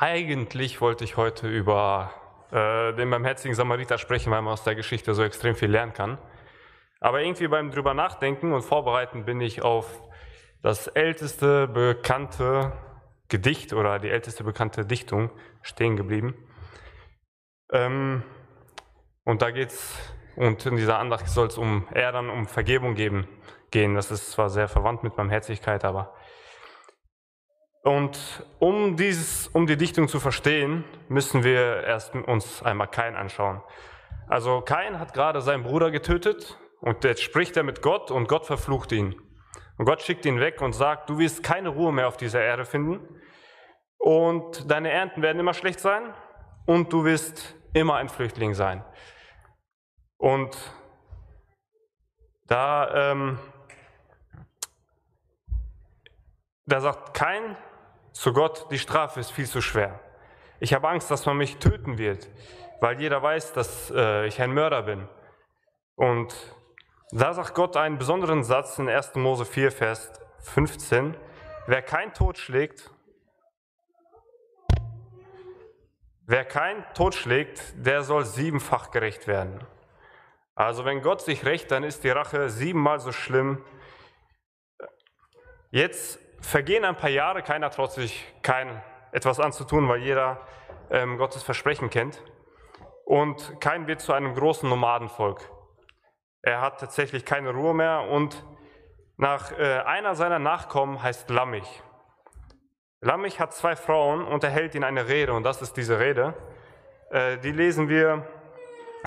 Eigentlich wollte ich heute über den barmherzigen Samariter sprechen, weil man aus der Geschichte so extrem viel lernen kann. Aber irgendwie beim drüber nachdenken und vorbereiten bin ich auf das älteste bekannte Gedicht oder die älteste bekannte Dichtung stehen geblieben. Und da geht's, und in dieser Andacht soll es um Erden, um Vergebung gehen. Das ist zwar sehr verwandt mit Barmherzigkeit, aber... Und um die Dichtung zu verstehen, müssen wir erst uns einmal Kain anschauen. Also Kain hat gerade seinen Bruder getötet und jetzt spricht er mit Gott und Gott verflucht ihn. Und Gott schickt ihn weg und sagt, du wirst keine Ruhe mehr auf dieser Erde finden und deine Ernten werden immer schlecht sein und du wirst immer ein Flüchtling sein. Und da, da sagt Kain zu Gott, die Strafe ist viel zu schwer. Ich habe Angst, dass man mich töten wird, weil jeder weiß, dass ich ein Mörder bin. Und da sagt Gott einen besonderen Satz in 1. Mose 4, Vers 15. Wer keinen totschlägt, der soll 7-fach gerächt werden. Also wenn Gott sich rächt, dann ist die Rache 7-mal so schlimm. Jetzt vergehen ein paar Jahre, keiner traut sich Kain etwas anzutun, weil jeder Gottes Versprechen kennt. Und Kain wird zu einem großen Nomadenvolk. Er hat tatsächlich keine Ruhe mehr und einer seiner Nachkommen heißt Lammich. Lammich hat 2 Frauen und er hält ihnen eine Rede und das ist diese Rede. Die lesen wir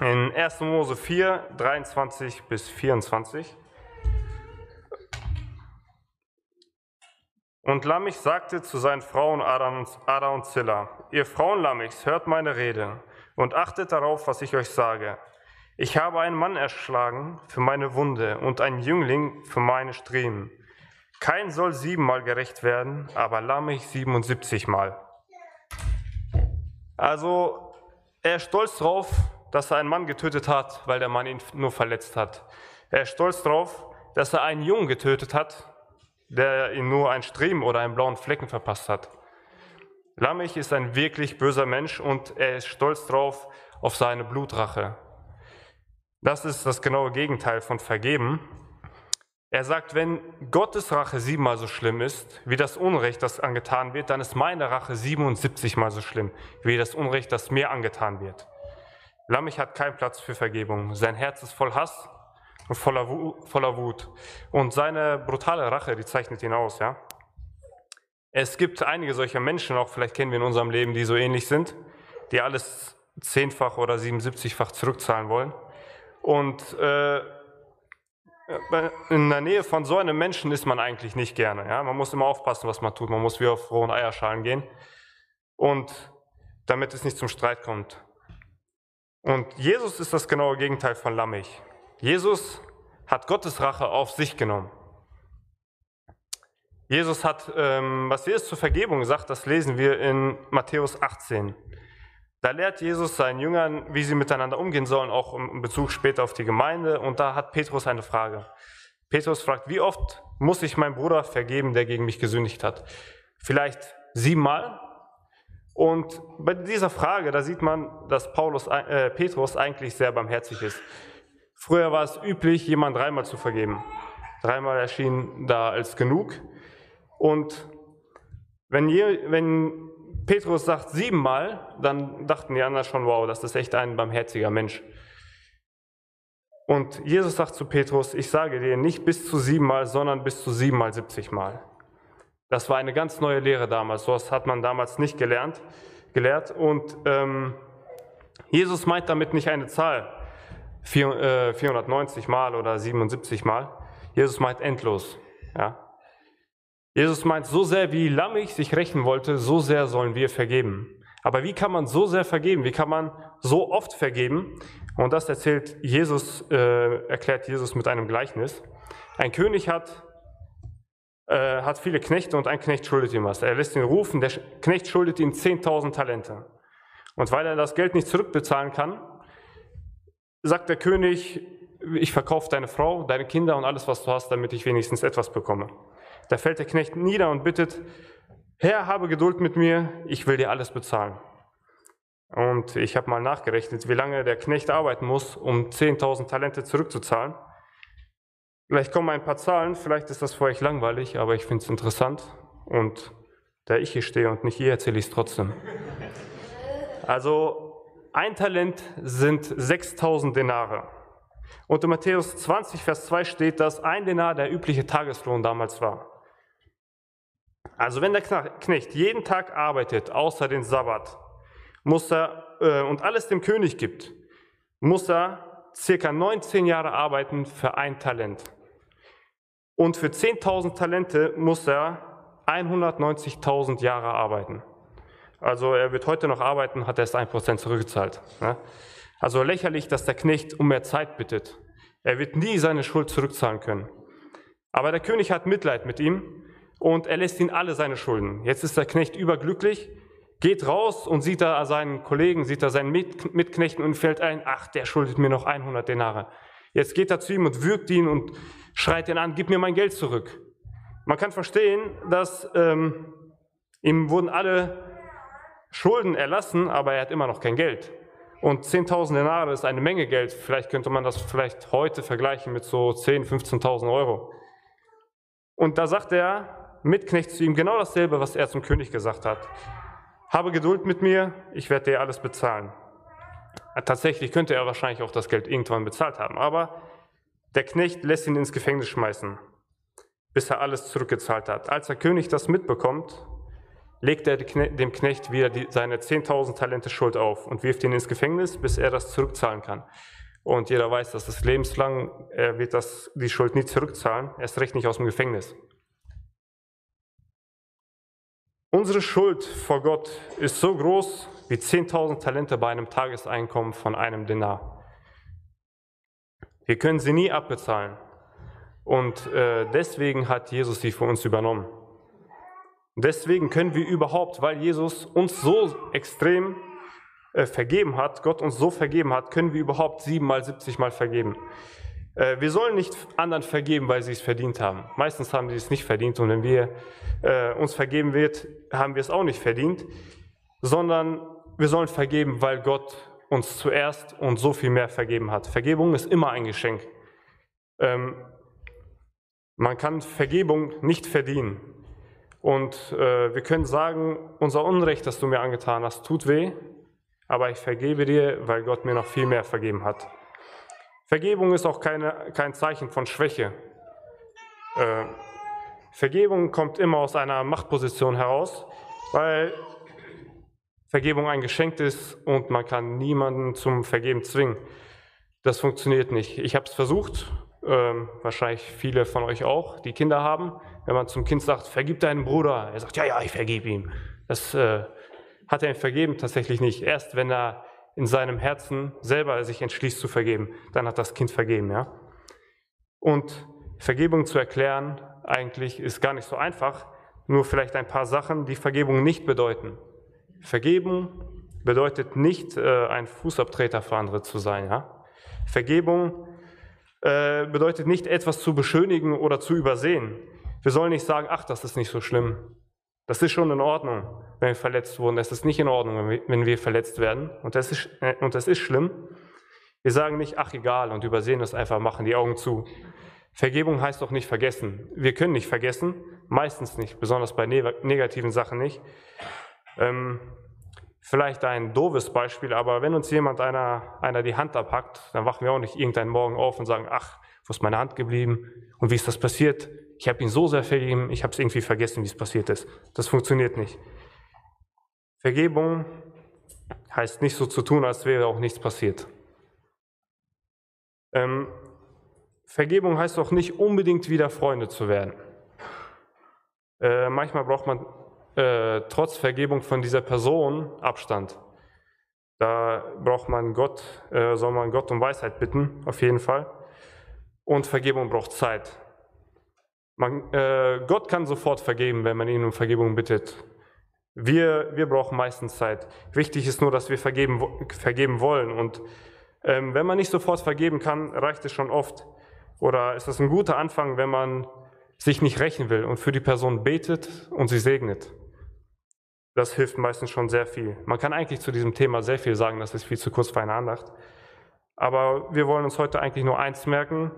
in 1. Mose 4, 23 bis 24. Und Lammich sagte zu seinen Frauen Ada und Zilla, ihr Frauen Lammichs, hört meine Rede und achtet darauf, was ich euch sage. Ich habe einen Mann erschlagen für meine Wunde und einen Jüngling für meine Striemen. Kain soll 7-mal gerecht werden, aber Lammich 77-mal. Also er ist stolz drauf, dass er einen Mann getötet hat, weil der Mann ihn nur verletzt hat. Er ist stolz drauf, dass er einen Jungen getötet hat, der ihm nur einen Striemen oder einen blauen Flecken verpasst hat. Lammich ist ein wirklich böser Mensch und er ist stolz drauf auf seine Blutrache. Das ist das genaue Gegenteil von Vergeben. Er sagt, wenn Gottes Rache 7-mal so schlimm ist, wie das Unrecht, das angetan wird, dann ist meine Rache 77-mal so schlimm, wie das Unrecht, das mir angetan wird. Lammich hat keinen Platz für Vergebung. Sein Herz ist voll Hass. Voller Wut. Und seine brutale Rache, die zeichnet ihn aus. Ja? Es gibt einige solcher Menschen, auch vielleicht kennen wir in unserem Leben, die so ähnlich sind, die alles 10-fach oder 77-fach zurückzahlen wollen. Und in der Nähe von so einem Menschen ist man eigentlich nicht gerne. Ja? Man muss immer aufpassen, was man tut. Man muss wie auf rohen Eierschalen gehen. Und damit es nicht zum Streit kommt. Und Jesus ist das genaue Gegenteil von Lammich. Jesus hat Gottes Rache auf sich genommen. Jesus hat, was Jesus zur Vergebung sagt, das lesen wir in Matthäus 18. Da lehrt Jesus seinen Jüngern, wie sie miteinander umgehen sollen, auch in Bezug später auf die Gemeinde. Und da hat Petrus eine Frage. Petrus fragt, wie oft muss ich meinem Bruder vergeben, der gegen mich gesündigt hat? Vielleicht 7-mal? Und bei dieser Frage, da sieht man, dass Petrus eigentlich sehr barmherzig ist. Früher war es üblich, jemand 3-mal zu vergeben. 3-mal erschien da als genug. Und wenn Petrus sagt 7-mal, dann dachten die anderen schon, wow, das ist echt ein barmherziger Mensch. Und Jesus sagt zu Petrus, ich sage dir nicht bis zu 7-mal, sondern bis zu 7-mal 70-mal. Das war eine ganz neue Lehre damals. So was hat man damals nicht gelehrt. Und Jesus meint damit nicht eine Zahl. 490 Mal oder 77 Mal. Jesus meint endlos. Ja. Jesus meint, so sehr wie Lammich sich rächen wollte, so sehr sollen wir vergeben. Aber wie kann man so sehr vergeben? Wie kann man so oft vergeben? Und das erklärt Jesus mit einem Gleichnis. Ein König hat viele Knechte und ein Knecht schuldet ihm was. Er lässt ihn rufen, der Knecht schuldet ihm 10.000 Talente. Und weil er das Geld nicht zurückbezahlen kann, sagt der König, ich verkaufe deine Frau, deine Kinder und alles, was du hast, damit ich wenigstens etwas bekomme. Da fällt der Knecht nieder und bittet, Herr, habe Geduld mit mir, ich will dir alles bezahlen. Und ich habe mal nachgerechnet, wie lange der Knecht arbeiten muss, um 10.000 Talente zurückzuzahlen. Vielleicht kommen ein paar Zahlen, vielleicht ist das für euch langweilig, aber ich finde es interessant. Und da ich hier stehe und nicht ihr, erzähle ich es trotzdem. Also ein Talent sind 6.000 Denare. Und in Matthäus 20, Vers 2 steht, dass ein Denar der übliche Tageslohn damals war. Also wenn der Knecht jeden Tag arbeitet, außer den Sabbat, muss er, und alles dem König gibt, muss er circa 19 Jahre arbeiten für ein Talent. Und für 10.000 Talente muss er 190.000 Jahre arbeiten. Also er wird heute noch arbeiten, hat erst 1% zurückgezahlt. Ne? Also lächerlich, dass der Knecht um mehr Zeit bittet. Er wird nie seine Schuld zurückzahlen können. Aber der König hat Mitleid mit ihm. Und er lässt ihn alle seine Schulden. Jetzt ist der Knecht überglücklich, geht raus und sieht da seinen Kollegen, sieht da seinen Mitknechten und fällt ein, ach, der schuldet mir noch 100 Denare. Jetzt geht er zu ihm und würgt ihn und schreit ihn an, gib mir mein Geld zurück. Man kann verstehen, dass ihm wurden alle Schulden erlassen, aber er hat immer noch kein Geld. Und 10.000 Denare ist eine Menge Geld. Vielleicht könnte man das vielleicht heute vergleichen mit so 10.000, 15.000 Euro. Und da sagt er, Mitknecht zu ihm genau dasselbe, was er zum König gesagt hat. Habe Geduld mit mir, ich werde dir alles bezahlen. Tatsächlich könnte er wahrscheinlich auch das Geld irgendwann bezahlt haben, aber der Knecht lässt ihn ins Gefängnis schmeißen, bis er alles zurückgezahlt hat. Als der König das mitbekommt, legt er dem Knecht wieder seine 10.000 Talente Schuld auf und wirft ihn ins Gefängnis, bis er das zurückzahlen kann. Und jeder weiß, dass das lebenslang, er wird die Schuld nie zurückzahlen, erst recht nicht aus dem Gefängnis. Unsere Schuld vor Gott ist so groß wie 10.000 Talente bei einem Tageseinkommen von einem Denar. Wir können sie nie abbezahlen. Und deswegen hat Jesus sie für uns übernommen. Deswegen können wir überhaupt, weil Jesus uns so extrem vergeben hat, Gott uns so vergeben hat, können wir überhaupt 7 mal 70 mal vergeben. Wir sollen nicht anderen vergeben, weil sie es verdient haben. Meistens haben sie es nicht verdient und wenn wir uns vergeben wird, haben wir es auch nicht verdient, sondern wir sollen vergeben, weil Gott uns zuerst und so viel mehr vergeben hat. Vergebung ist immer ein Geschenk. Man kann Vergebung nicht verdienen und wir können sagen, unser Unrecht, das du mir angetan hast, tut weh, aber ich vergebe dir, weil Gott mir noch viel mehr vergeben hat. Vergebung ist auch kein Zeichen von Schwäche. Vergebung kommt immer aus einer Machtposition heraus, weil Vergebung ein Geschenk ist und man kann niemanden zum Vergeben zwingen. Das funktioniert nicht. Ich habe es versucht, wahrscheinlich viele von euch auch, die Kinder haben. Wenn man zum Kind sagt, vergib deinen Bruder, er sagt, ja, ja, ich vergebe ihm. Das hat er ihm vergeben, tatsächlich nicht. Erst wenn er in seinem Herzen selber sich entschließt zu vergeben, dann hat das Kind vergeben. Ja? Und Vergebung zu erklären, eigentlich ist gar nicht so einfach, nur vielleicht ein paar Sachen, die Vergebung nicht bedeuten. Vergebung bedeutet nicht, ein Fußabtreter für andere zu sein. Ja? Vergebung bedeutet nicht, etwas zu beschönigen oder zu übersehen. Wir sollen nicht sagen, ach, das ist nicht so schlimm. Das ist schon in Ordnung, wenn wir verletzt wurden. Es ist nicht in Ordnung, wenn wir verletzt werden. Und das ist schlimm. Wir sagen nicht, ach egal, und übersehen das einfach, machen die Augen zu. Vergebung heißt doch nicht vergessen. Wir können nicht vergessen, meistens nicht, besonders bei negativen Sachen nicht. Vielleicht ein doofes Beispiel, aber wenn uns jemand einer die Hand abhackt, dann wachen wir auch nicht irgendeinen Morgen auf und sagen, ach, wo ist meine Hand geblieben und wie ist das passiert? Ich habe ihn so sehr vergeben, ich habe es irgendwie vergessen, wie es passiert ist. Das funktioniert nicht. Vergebung heißt nicht so zu tun, als wäre auch nichts passiert. Vergebung heißt auch nicht unbedingt wieder Freunde zu werden. Manchmal braucht man trotz Vergebung von dieser Person Abstand. Da braucht man Gott, soll man Gott um Weisheit bitten, auf jeden Fall. Und Vergebung braucht Zeit. Gott kann sofort vergeben, wenn man ihn um Vergebung bittet. Wir brauchen meistens Zeit. Wichtig ist nur, dass wir vergeben wollen. Und wenn man nicht sofort vergeben kann, reicht es schon oft. Oder ist das ein guter Anfang, wenn man sich nicht rächen will und für die Person betet und sie segnet. Das hilft meistens schon sehr viel. Man kann eigentlich zu diesem Thema sehr viel sagen, das ist viel zu kurz für eine Andacht. Aber wir wollen uns heute eigentlich nur eins merken: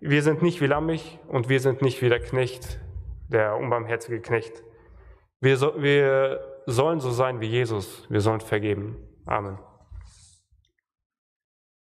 Wir sind nicht wie Lammig und wir sind nicht wie der Knecht, der unbarmherzige Knecht. Wir sollen so sein wie Jesus. Wir sollen vergeben. Amen.